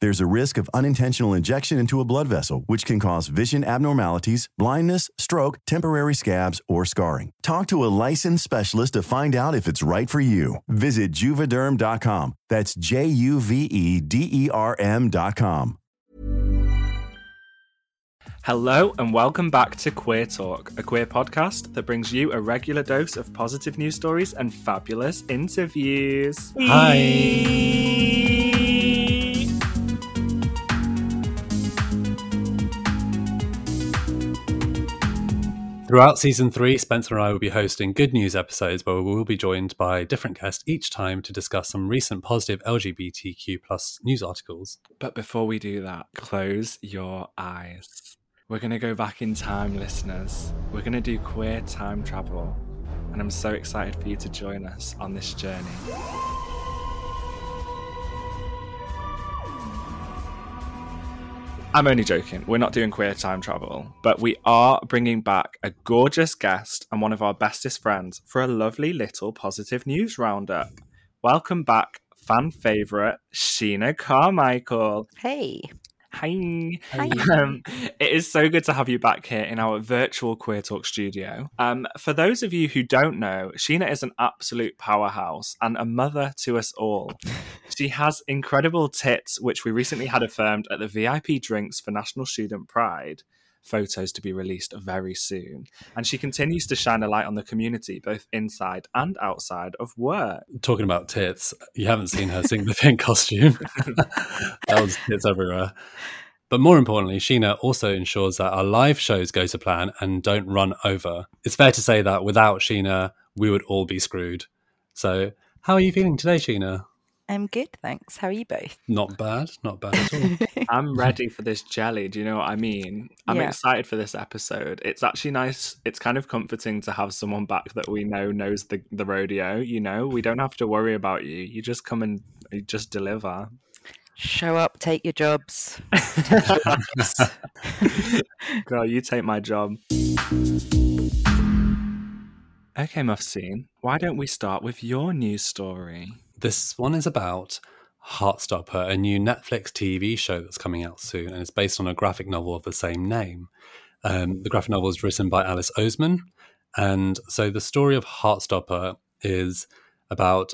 There's a risk of unintentional injection into a blood vessel, which can cause vision abnormalities, blindness, stroke, temporary scabs, or scarring. Talk to a licensed specialist to find out if it's right for you. Visit Juvederm.com. That's JUVEDERM.com. Hello and welcome back to Queer Talk, a queer podcast that brings you a regular dose of positive news stories and fabulous interviews. Hi! Throughout Season 3, Spencer and I will be hosting Good News episodes where we will be joined by different guests each time to discuss some recent positive LGBTQ plus news articles. But before we do that, close your eyes. We're going to go back in time, listeners. We're going to do queer time travel. And I'm so excited for you to join us on this journey. I'm only joking. We're not doing queer time travel, but we are bringing back a gorgeous guest and one of our bestest friends for a lovely little positive news roundup. Welcome back, fan favourite Sheena Carmichael. Hey. Hi. Hi. It is so good to have you back here in our virtual Queer Talk studio. For those of you who don't know, Sheena is an absolute powerhouse and a mother to us all. She has incredible tits, which we recently had affirmed at the VIP drinks for National Student Pride. Photos to be released very soon. And she continues to shine a light on the community, both inside and outside of work. Talking about tits, you haven't seen her sing the pink costume. That was tits everywhere. But more importantly, Sheena also ensures that our live shows go to plan and don't run over. It's fair to say that without Sheena, we would all be screwed. So how are you feeling today, Sheena? I'm good, thanks. How are you both? Not bad at all. I'm ready for this jelly, do you know what I mean? I'm excited for this episode. It's actually nice. It's kind of comforting to have someone back that we know knows the rodeo, you know? We don't have to worry about you. You just come and you just deliver. Show up, take your jobs. Girl, you take my job. Okay, Mufseen, why don't we start with your news story? This one is about Heartstopper, a new Netflix TV show that's coming out soon, and it's based on a graphic novel of the same name. The graphic novel is written by Alice Oseman, and so the story of Heartstopper is about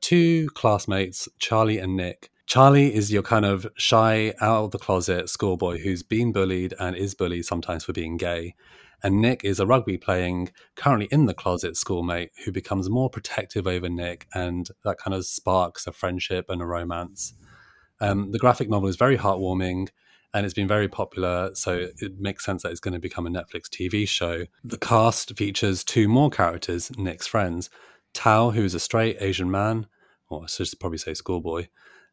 two classmates, Charlie and Nick. Charlie is your kind of shy, out-of-the-closet schoolboy who's been bullied and is bullied sometimes for being gay. And Nick is a rugby-playing, currently in-the-closet schoolmate who becomes more protective over Nick, and that kind of sparks a friendship and a romance. The graphic novel is very heartwarming, and it's been very popular, so it makes sense that it's going to become a Netflix TV show. The cast features two more characters, Nick's friends, Tao, who is a straight Asian man, or I should probably say schoolboy,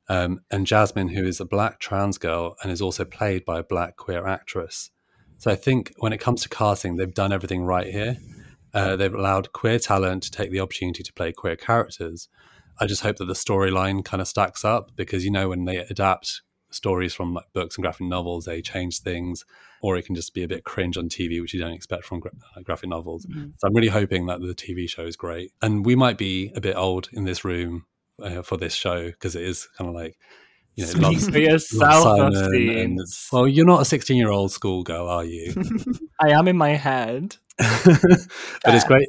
and Jasmine, who is a black trans girl and is also played by a black queer actress. So I think when it comes to casting, they've done everything right here. They've allowed queer talent to take the opportunity to play queer characters. I just hope that the storyline kind of stacks up, because, you know, when they adapt stories from like books and graphic novels, they change things, or it can just be a bit cringe on TV, which you don't expect from graphic novels. Mm-hmm. So I'm really hoping that the TV show is great. And we might be a bit old in this room for this show, because it is kind of like... You know, speak for yourself, Simon, well, you're not a 16-year-old schoolgirl, are you? I am in my head. But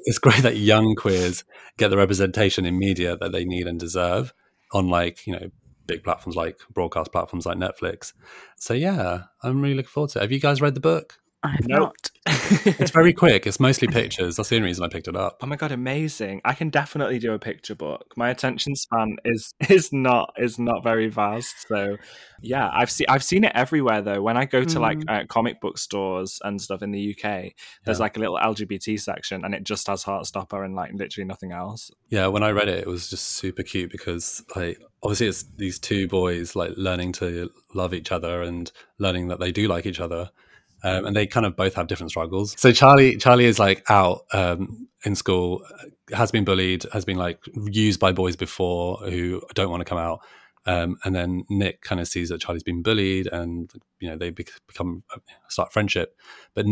it's great that young queers get the representation in media that they need and deserve on, like, you know, big platforms like broadcast platforms like Netflix. So yeah, I'm really looking forward to it. Have you guys read the book? I have not. It's very quick. It's mostly pictures. That's the only reason I picked it up. Oh my God, amazing. I can definitely do a picture book. My attention span is not very vast. So yeah, I've seen it everywhere though. When I go to like comic book stores and stuff in the UK, there's like a little LGBT section and it just has Heartstopper and like literally nothing else. Yeah, when I read it, it was just super cute because like obviously it's these two boys like learning to love each other and learning that they do like each other. And they kind of both have different struggles. So Charlie is like out in school, has been bullied, has been like used by boys before who don't want to come out. And then Nick kind of sees that Charlie's been bullied and, you know, they start friendship. But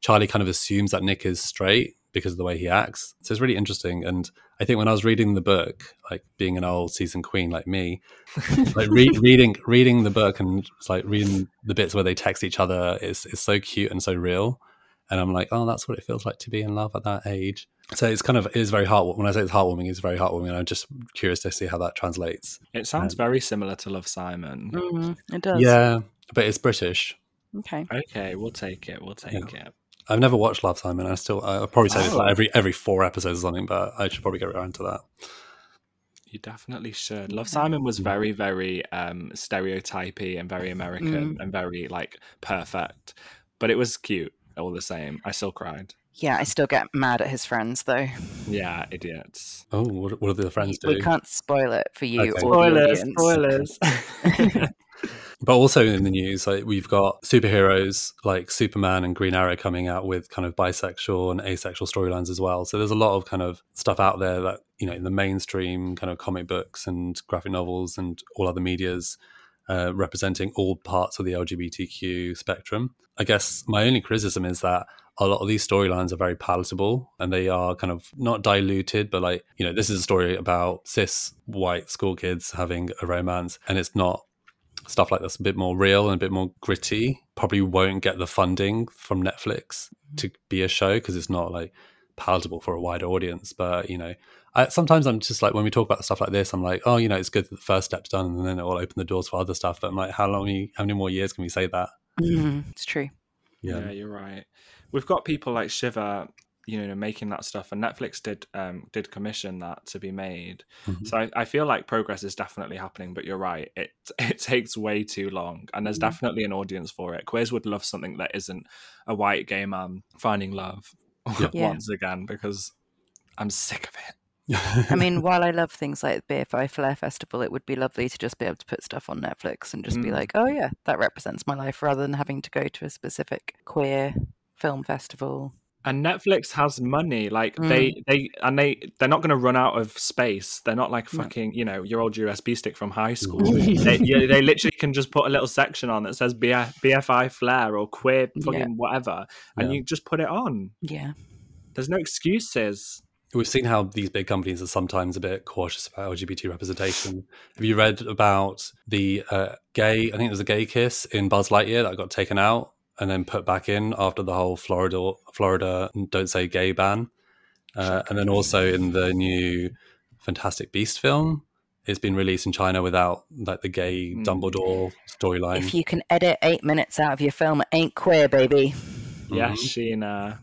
Charlie kind of assumes that Nick is straight because of the way he acts. So it's really interesting. And I think when I was reading the book, like being an old seasoned queen like me, like reading the book and like reading the bits where they text each other is so cute and so real. And I'm like, oh, that's what it feels like to be in love at that age. So it's kind of, it is very heartwarming. When I say it's heartwarming, it's very heartwarming. I'm just curious to see how that translates. It sounds very similar to Love, Simon. Mm-hmm. It does. Yeah, but it's British. Okay. Okay, we'll take it. We'll take it. I've never watched Love, Simon. I'll probably say it's like every four episodes or something, but I should probably get around to that. You definitely should. Love, Simon was very, very stereotypy and very American and very like perfect, but it was cute all the same. I still cried. Yeah, I still get mad at his friends though. Yeah, idiots. Oh, what do the friends do? We can't spoil it for you. Okay. Spoilers. But also in the news, like we've got superheroes like Superman and Green Arrow coming out with kind of bisexual and asexual storylines as well. So there's a lot of kind of stuff out there that, you know, in the mainstream kind of comic books and graphic novels and all other medias representing all parts of the LGBTQ spectrum. I guess my only criticism is that a lot of these storylines are very palatable and they are kind of not diluted, but like, you know, this is a story about cis white school kids having a romance and it's not. Stuff like that's a bit more real and a bit more gritty probably won't get the funding from Netflix to be a show because it's not like palatable for a wider audience. But, you know, sometimes I'm just like, when we talk about stuff like this, I'm like, oh, you know, it's good that the first step's done and then it will open the doors for other stuff. But I'm like, how many more years can we say that? Mm-hmm. It's true. Yeah, you're right. We've got people like Shiva, you know, making that stuff, and Netflix did commission that to be made. Mm-hmm. So I feel like progress is definitely happening, but you're right, it takes way too long and there's definitely an audience for it. Queers would love something that isn't a white gay man finding love once again, because I'm sick of it. I mean, while I love things like the BFI Flare Festival, it would be lovely to just be able to put stuff on Netflix and just be like, oh yeah, that represents my life, rather than having to go to a specific queer film festival. And Netflix has money, like they're not going to run out of space. They're not like fucking, you know, your old USB stick from high school. They literally can just put a little section on that says BFI Flare or queer fucking whatever, and you just put it on. Yeah, there's no excuses. We've seen how these big companies are sometimes a bit cautious about LGBT representation. Have you read about the I think it was a gay kiss in Buzz Lightyear that got taken out and then put back in after the whole Florida don't say gay ban. And then also in the new Fantastic Beast film, it's been released in China without like the gay Dumbledore storyline. If you can edit 8 minutes out of your film, it ain't queer, baby. Yeah, Sheena.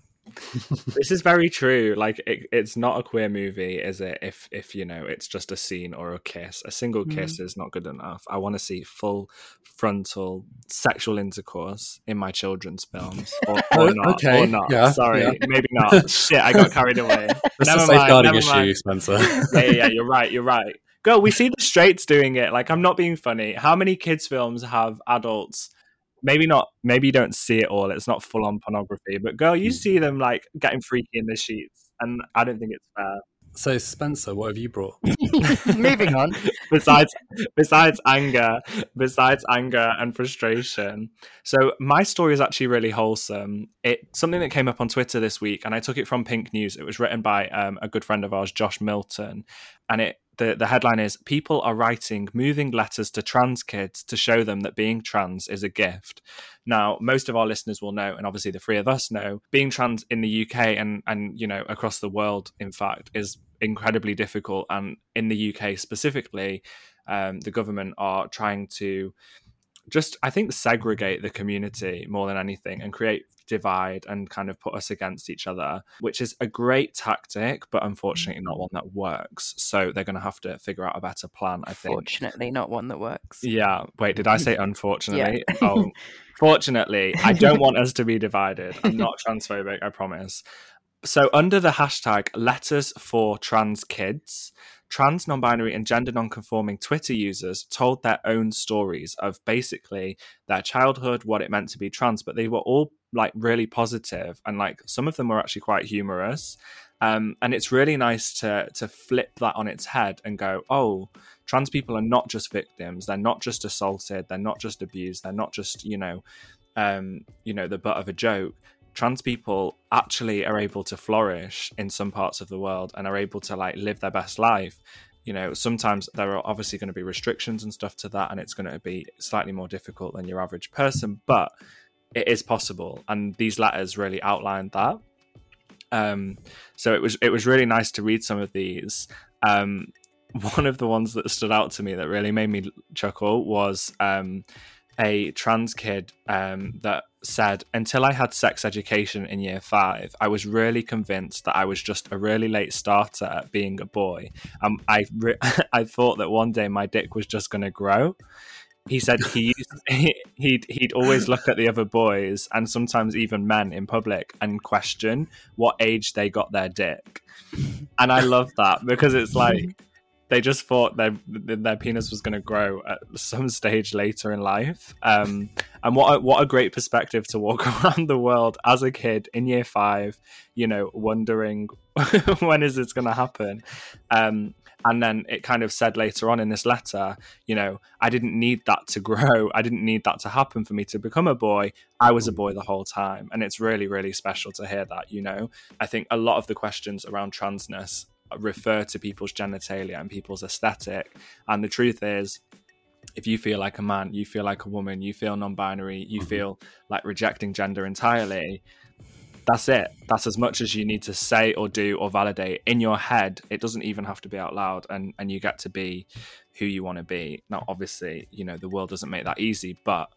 This is very true. Like it's not a queer movie, is it? If you know, it's just a scene or a kiss. A single kiss is not good enough. I want to see full frontal sexual intercourse in my children's films, or not. Yeah, sorry, maybe not. Shit, I got carried away. That's a safeguarding issue, Spencer. Yeah, you're right. Girl, we see the straights doing it. Like, I'm not being funny. How many kids' films have adults? Maybe not. Maybe you don't see it all. It's not full on pornography, but girl, you see them like getting freaky in the sheets, and I don't think it's fair. So Spencer, what have you brought? Moving on. Besides anger and frustration. So my story is actually really wholesome. It's something that came up on Twitter this week, and I took it from Pink News. It was written by a good friend of ours, Josh Milton, and The headline is, people are writing moving letters to trans kids to show them that being trans is a gift. Now, most of our listeners will know, and obviously the three of us know, being trans in the UK and you know, across the world, in fact, is incredibly difficult. And in the UK specifically, the government are trying to just, I think, segregate the community more than anything and create divide and kind of put us against each other, which is a great tactic, but unfortunately not one that works. So they're going to have to figure out a better plan, I think. Fortunately, not one that works. Yeah. Wait, did I say unfortunately? Yeah. Oh, fortunately, I don't want us to be divided. I'm not transphobic, I promise. So under the hashtag Letters for Trans Kids, trans, non-binary and gender non-conforming Twitter users told their own stories of basically their childhood, what it meant to be trans, but they were all like really positive, and like some of them were actually quite humorous. And it's really nice to flip that on its head and go, oh, trans people are not just victims. They're not just assaulted. They're not just abused. They're not just, the butt of a joke. Trans people actually are able to flourish in some parts of the world and are able to like live their best life. You know, sometimes there are obviously going to be restrictions and stuff to that, and it's going to be slightly more difficult than your average person, but it is possible. And these letters really outlined that. So it was really nice to read some of these. One of the ones that stood out to me that really made me chuckle was a trans kid that said, until I had sex education in year 5, I was really convinced that I was just a really late starter at being a boy. I thought that one day my dick was just going to grow. He said he'd always look at the other boys and sometimes even men in public and question what age they got their dick. And I love that because it's like, they just thought their penis was going to grow at some stage later in life. And what a great perspective to walk around the world as a kid in year 5, you know, wondering when is this going to happen? And then it kind of said later on in this letter, you know, I didn't need that to grow. I didn't need that to happen for me to become a boy. I was a boy the whole time. And it's really, really special to hear that, you know. I think a lot of the questions around transness refer to people's genitalia and people's aesthetic. And the truth is, if you feel like a man, you feel like a woman, you feel non-binary, you feel like rejecting gender entirely, that's it. That's as much as you need to say or do or validate in your head. It doesn't even have to be out loud, and you get to be who you want to be. Now, obviously, you know, the world doesn't make that easy, but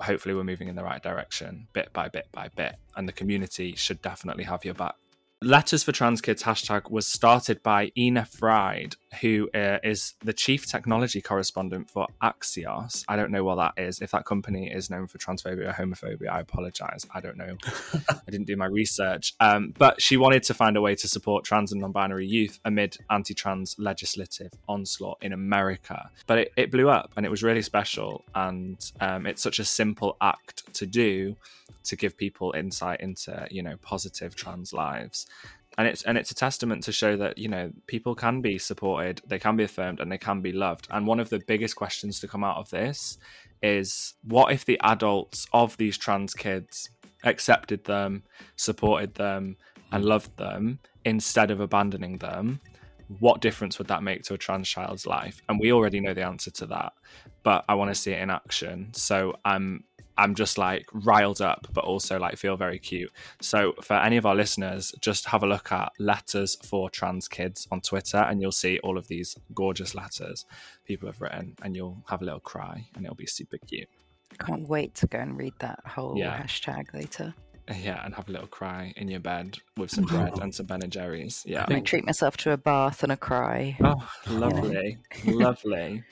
hopefully we're moving in the right direction, bit by bit by bit. And the community should definitely have your back. Letters for Trans Kids hashtag was started by Ina Fried, who is the chief technology correspondent for Axios. I don't know what that is. If that company is known for transphobia or homophobia, I apologize. I don't know. I didn't do my research. But she wanted to find a way to support trans and non-binary youth amid anti-trans legislative onslaught in America. But it blew up and it was really special. And it's such a simple act to do to give people insight into, you know, positive trans lives. And it's a testament to show that, you know, people can be supported, they can be affirmed, and they can be loved. And one of the biggest questions to come out of this is, what if the adults of these trans kids accepted them, supported them, and loved them instead of abandoning them? What difference would that make to a trans child's life? And we already know the answer to that, but I want to see it in action. So I'm just like riled up, but also like feel very cute. So for any of our listeners, just have a look at Letters for Trans Kids on Twitter and you'll see all of these gorgeous letters people have written, and you'll have a little cry and it'll be super cute. Can't wait to go and read that whole hashtag later. Yeah, and have a little cry in your bed with some bread and some Ben & Jerry's. Yeah, I'm going to treat myself to a bath and a cry. Oh, lovely. Lovely.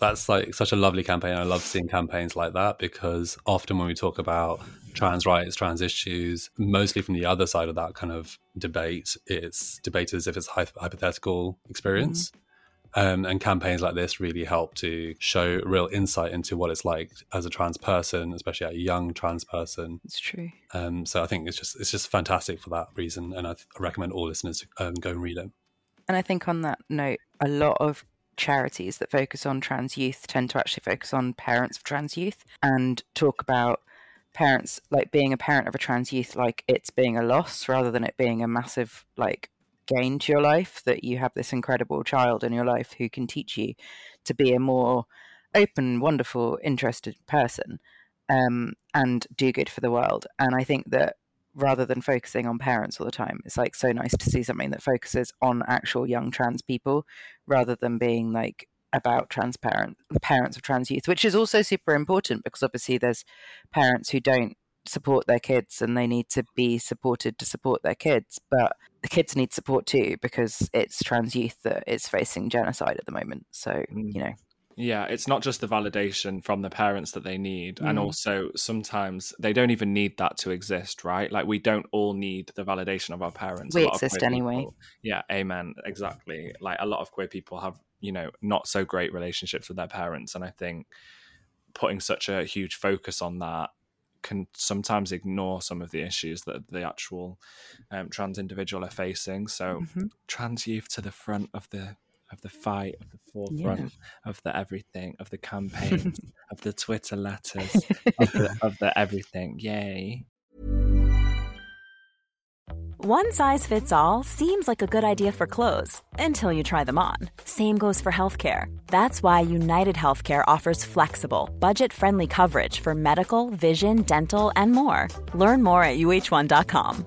That's like such a lovely campaign. I love seeing campaigns like that, because often when we talk about trans rights, trans issues, mostly from the other side of that kind of debate, it's debated as if it's a hypothetical experience. Mm-hmm. And campaigns like this really help to show real insight into what it's like as a trans person, especially a young trans person. It's true. So I think it's just fantastic for that reason. And I recommend all listeners to go and read it. And I think on that note, a lot of charities that focus on trans youth tend to actually focus on parents of trans youth and talk about parents, like being a parent of a trans youth, like it's being a loss rather than it being a massive, like, gain to your life, that you have this incredible child in your life who can teach you to be a more open, wonderful, interested person, and do good for the world. And I think that rather than focusing on parents all the time, it's like so nice to see something that focuses on actual young trans people rather than being like about the parents of trans youth, which is also super important because obviously there's parents who don't support their kids and they need to be supported to support their kids, but the kids need support too because it's trans youth that is facing genocide at the moment. So, you know. Yeah, it's not just the validation from the parents that they need. And also sometimes they don't even need that to exist, right? Like we don't all need the validation of our parents. We exist anyway. People, yeah, amen, exactly. Like a lot of queer people have, you know, not so great relationships with their parents. And I think putting such a huge focus on that can sometimes ignore some of the issues that the actual trans individual are facing. So trans youth to the front of the fight, of the forefront, of the everything, of the campaigns, of the Twitter letters, of the everything. Yay. One size fits all seems like a good idea for clothes until you try them on. Same goes for healthcare. That's why United Healthcare offers flexible, budget-friendly coverage for medical, vision, dental, and more. Learn more at uh1.com.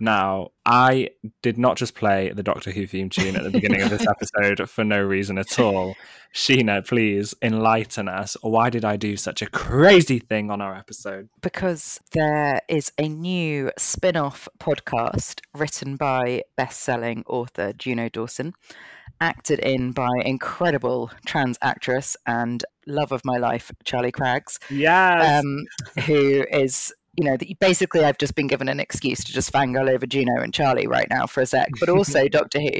Now, I did not just play the Doctor Who theme tune at the beginning of this episode for no reason at all. Sheena, please enlighten us. Why did I do such a crazy thing on our episode? Because there is a new spin-off podcast written by best-selling author Juno Dawson, acted in by incredible trans actress and love of my life, Charlie Craggs. Yes! Who is... You know, basically I've just been given an excuse to just fangirl over Juno and Charlie right now for a sec, but also Doctor Who,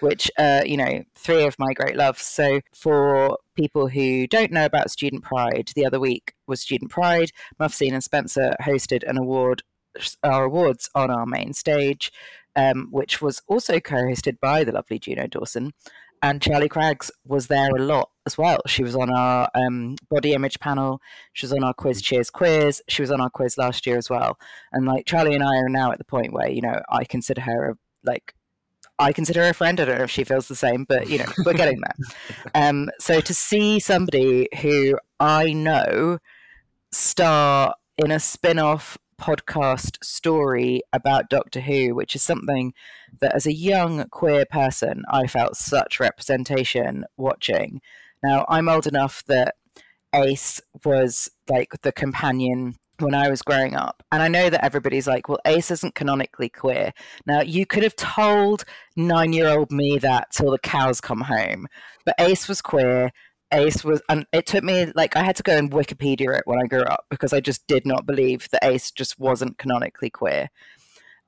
which, you know, three of my great loves. So for people who don't know about Student Pride, the other week was Student Pride. Muffseen and Spencer hosted our awards on our main stage, which was also co-hosted by the lovely Juno Dawson. And Charlie Craggs was there a lot as well. She was on our body image panel. She was on our Quiz Cheers quiz. She was on our quiz last year as well. And like Charlie and I are now at the point where, you know, I consider her a friend. I don't know if she feels the same, but you know, we're getting there. So to see somebody who I know star in a spin-off podcast story about Doctor Who, which is something that as a young queer person I felt such representation watching. Now I'm old enough that Ace was like the companion when I was growing up, and I know that everybody's like, well, Ace isn't canonically queer. Now you could have told 9-year-old me that till the cows come home, but Ace was queer. Ace was, and it took me, like, I had to go and Wikipedia it when I grew up because I just did not believe that Ace just wasn't canonically queer.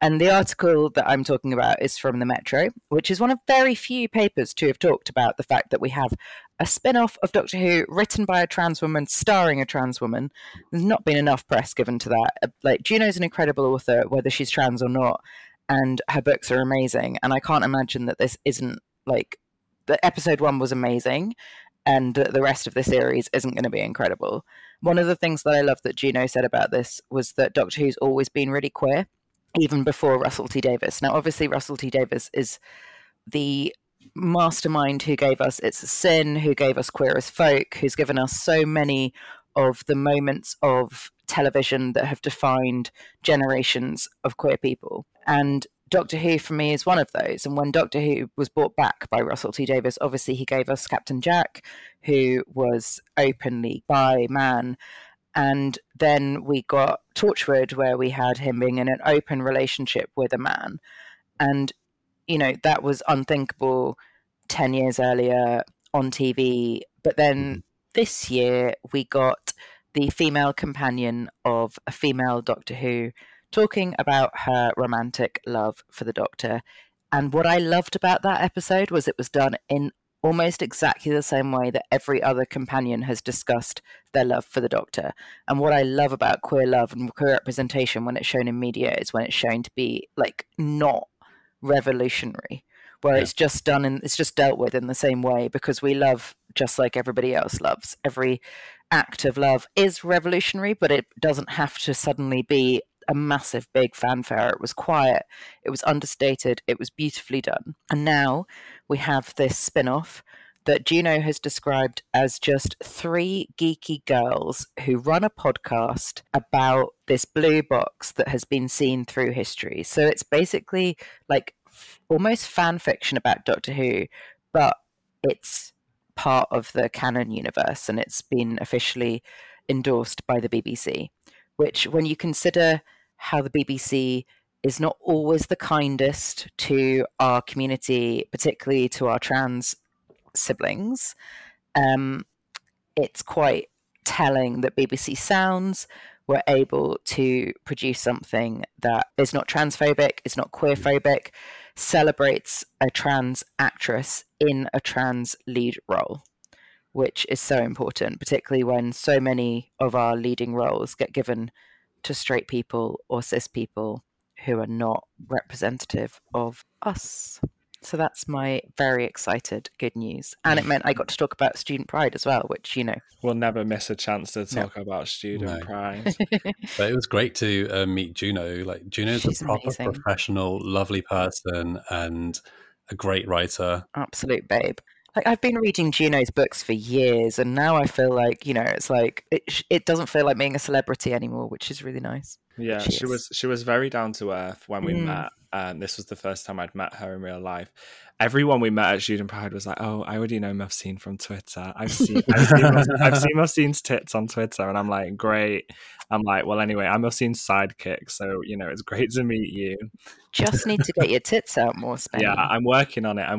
And the article that I'm talking about is from the Metro, which is one of very few papers to have talked about the fact that we have a spin-off of Doctor Who written by a trans woman, starring a trans woman. There's not been enough press given to that. Like, Juno's an incredible author, whether she's trans or not, and her books are amazing. And I can't imagine that this isn't, like, the episode one was amazing, and the rest of the series isn't going to be incredible. One of the things that I love that Juno said about this was that Doctor Who's always been really queer, even before Russell T Davies. Now, obviously, Russell T Davies is the mastermind who gave us It's a Sin, who gave us Queer as Folk, who's given us so many of the moments of television that have defined generations of queer people. And Doctor Who, for me, is one of those. And when Doctor Who was brought back by Russell T Davies, obviously he gave us Captain Jack, who was openly bi man. And then we got Torchwood, where we had him being in an open relationship with a man. And, you know, that was unthinkable 10 years earlier on TV. But then this year we got the female companion of a female Doctor Who, talking about her romantic love for the Doctor. And what I loved about that episode was it was done in almost exactly the same way that every other companion has discussed their love for the Doctor. And what I love about queer love and queer representation when it's shown in media is when it's shown to be like not revolutionary, where it's just done and it's just dealt with in the same way, because we love just like everybody else loves. Every act of love is revolutionary, but it doesn't have to suddenly be a massive big fanfare. It was quiet, it was understated, it was beautifully done. And now we have this spin-off that Juno has described as just three geeky girls who run a podcast about this blue box that has been seen through history. So it's basically like almost fan fiction about Doctor Who, but it's part of the canon universe and it's been officially endorsed by the BBC, which, when you consider how the BBC is not always the kindest to our community, particularly to our trans siblings, it's quite telling that BBC Sounds were able to produce something that is not transphobic, is not queerphobic, celebrates a trans actress in a trans lead role, which is so important, particularly when so many of our leading roles get given to straight people or cis people who are not representative of us. So that's my very excited good news. And it meant I got to talk about student pride as well, which, you know. We'll never miss a chance to talk about student pride. But it was great to meet Juno. Like, Juno's a proper professional, lovely person and a great writer. Absolute babe. Like, I've been reading Juno's books for years, and now I feel like, you know, it's like it doesn't feel like being a celebrity anymore, which is really nice. Yeah, she was very down to earth when we met. This was the first time I'd met her in real life. Everyone we met at Student Pride was like, "Oh, I already know Mufseen from Twitter. I've seen Mufseen's tits on Twitter," and I'm like, "Great." I'm like, "Well, anyway, I'm Mufseen's sidekick, so you know, it's great to meet you." Just need to get your tits out more, Spenny. Yeah, I'm working on it. I've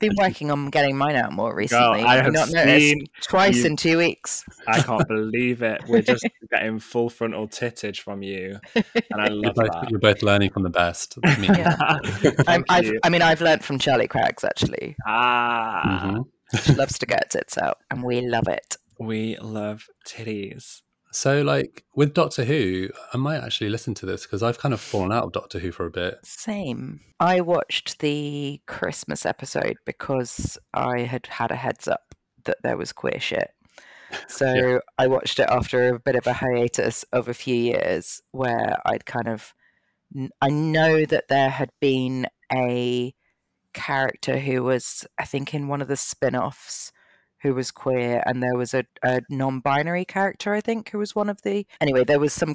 been working on getting mine out more recently. Girl, I have not noticed twice in 2 weeks. I can't believe it. We're just getting full frontal tittage from you, and I love that. You're both learning from the best. I've learned from Charlie Craggs, actually. She loves to get tits out, and we love it. We love titties. So, like, with Doctor Who, I might actually listen to this because I've kind of fallen out of Doctor Who for a bit. Same. I watched the Christmas episode because I had had a heads up that there was queer shit. So I watched it after a bit of a hiatus of a few years where I know that there had been a character who was, I think, in one of the spin-offs who was queer, and there was a non-binary character, I think, who was one of the... Anyway, there was some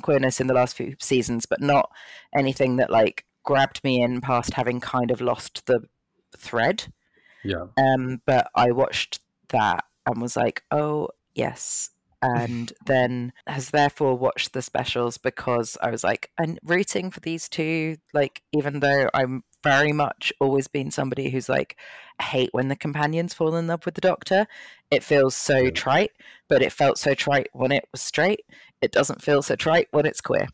queerness in the last few seasons, but not anything that, like, grabbed me in past having kind of lost the thread. Yeah. But I watched that and was like, oh, yes. And then has therefore watched the specials because I was like, I'm rooting for these two, like, even though I'm very much always been somebody who's like, I hate when the companions fall in love with the Doctor. It feels so trite, but it felt so trite when it was straight. It doesn't feel so trite when it's queer.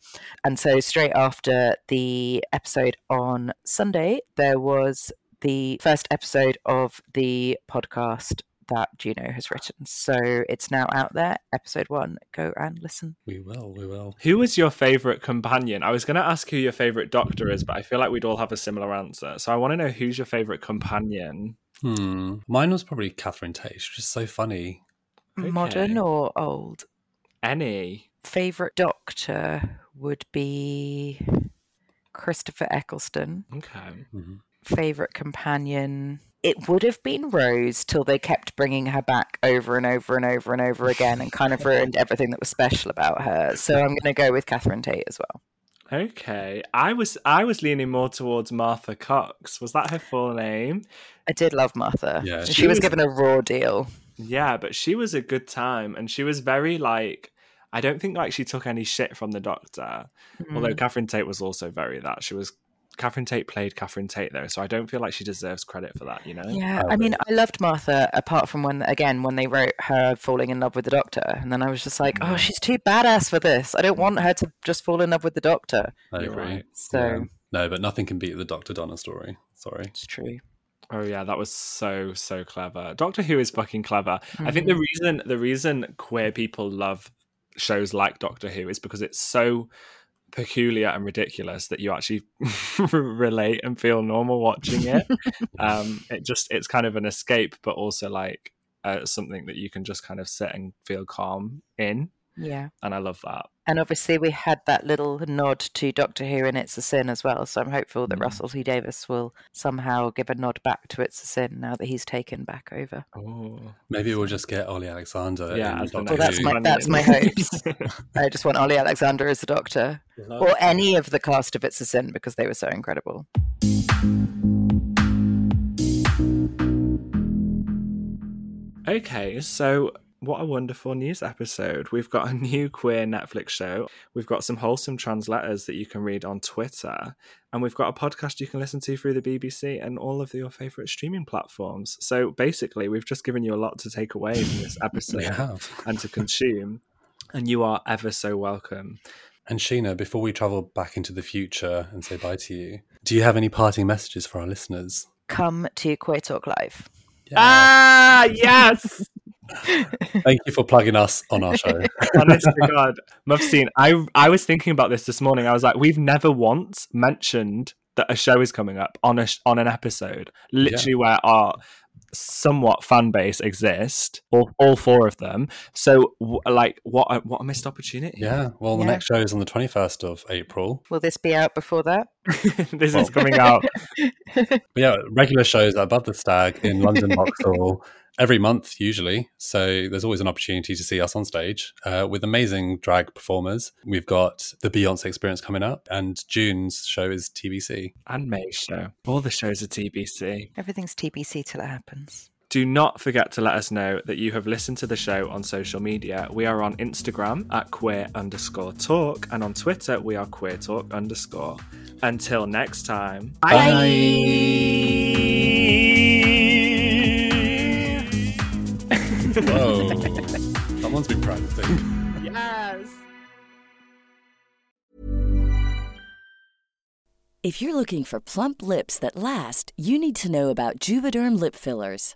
And so straight after the episode on Sunday, there was the first episode of the podcast that Juno has written. So it's now out there, episode 1. Go and listen. We will. Who is your favourite companion? I was going to ask who your favourite Doctor is, but I feel like we'd all have a similar answer. So I want to know who's your favourite companion. Mine was probably Catherine Tate. She was just so funny. Okay. Modern or old? Any. Favourite Doctor would be Christopher Eccleston. Okay. Mm-hmm. Favourite companion... It would have been Rose till they kept bringing her back over and over and over and over again and kind of ruined everything that was special about her. So I'm going to go with Catherine Tate as well. Okay. I was leaning more towards Martha Cox. Was that her full name? I did love Martha. Yeah. She was given a raw deal. Yeah, but she was a good time. And she was very like... I don't think like she took any shit from the Doctor. Mm. Although Catherine Tate was also very that. She was... Catherine Tate played Catherine Tate, though, so I don't feel like she deserves credit for that, you know? Yeah, I mean, I loved Martha, apart from when they wrote her falling in love with the Doctor, and then I was just like, oh, she's too badass for this. I don't want her to just fall in love with the Doctor. I agree. So... Yeah. No, but nothing can beat the Doctor Donna story. Sorry. It's true. Oh yeah, that was so clever. Doctor Who is fucking clever. Mm-hmm. I think the reason queer people love shows like Doctor Who is because it's so peculiar and ridiculous that you actually relate and feel normal watching it. It's kind of an escape, but also like something that you can just kind of sit and feel calm in. Yeah, and I love that. And obviously we had that little nod to Doctor Who in It's a Sin as well, so I'm hopeful that Russell T Davies will somehow give a nod back to It's a Sin now that he's taken back over. Oh, maybe we'll just get Olly Alexander. Yeah, well, that's my hopes. I just want Olly Alexander as the Doctor, or any of the cast of It's a Sin, because they were so incredible. Okay, so what a wonderful news episode. We've got a new queer Netflix show. We've got some wholesome trans letters that you can read on Twitter. And we've got a podcast you can listen to through the BBC and all of your favourite streaming platforms. So basically, we've just given you a lot to take away from this episode and to consume. And you are ever so welcome. And Sheena, before we travel back into the future and say bye to you, do you have any parting messages for our listeners? Come to Queer Talk Live. Yeah. Ah, yes! Thank you for plugging us on our show. Honest to God, Mufseen, I was thinking about this morning. I was like, we've never once mentioned that a show is coming up on an episode, literally where our somewhat fan base exists, or all four of them. So, like, what a missed opportunity. Yeah. Well, the next show is on the 21st of April. Will this be out before that? This is coming out. Yeah, regular shows at Above the Stag in London, Vauxhall. Every month, usually. So there's always an opportunity to see us on stage with amazing drag performers. We've got the Beyonce Experience coming up, and June's show is TBC. And May's show. All the shows are TBC. Everything's TBC till it happens. Do not forget to let us know that you have listened to the show on social media. We are on Instagram at queer_talk, and on Twitter, we are queertalk_. Until next time. Bye. Whoa. Someone's been practicing. Yes. If you're looking for plump lips that last, you need to know about Juvederm lip fillers.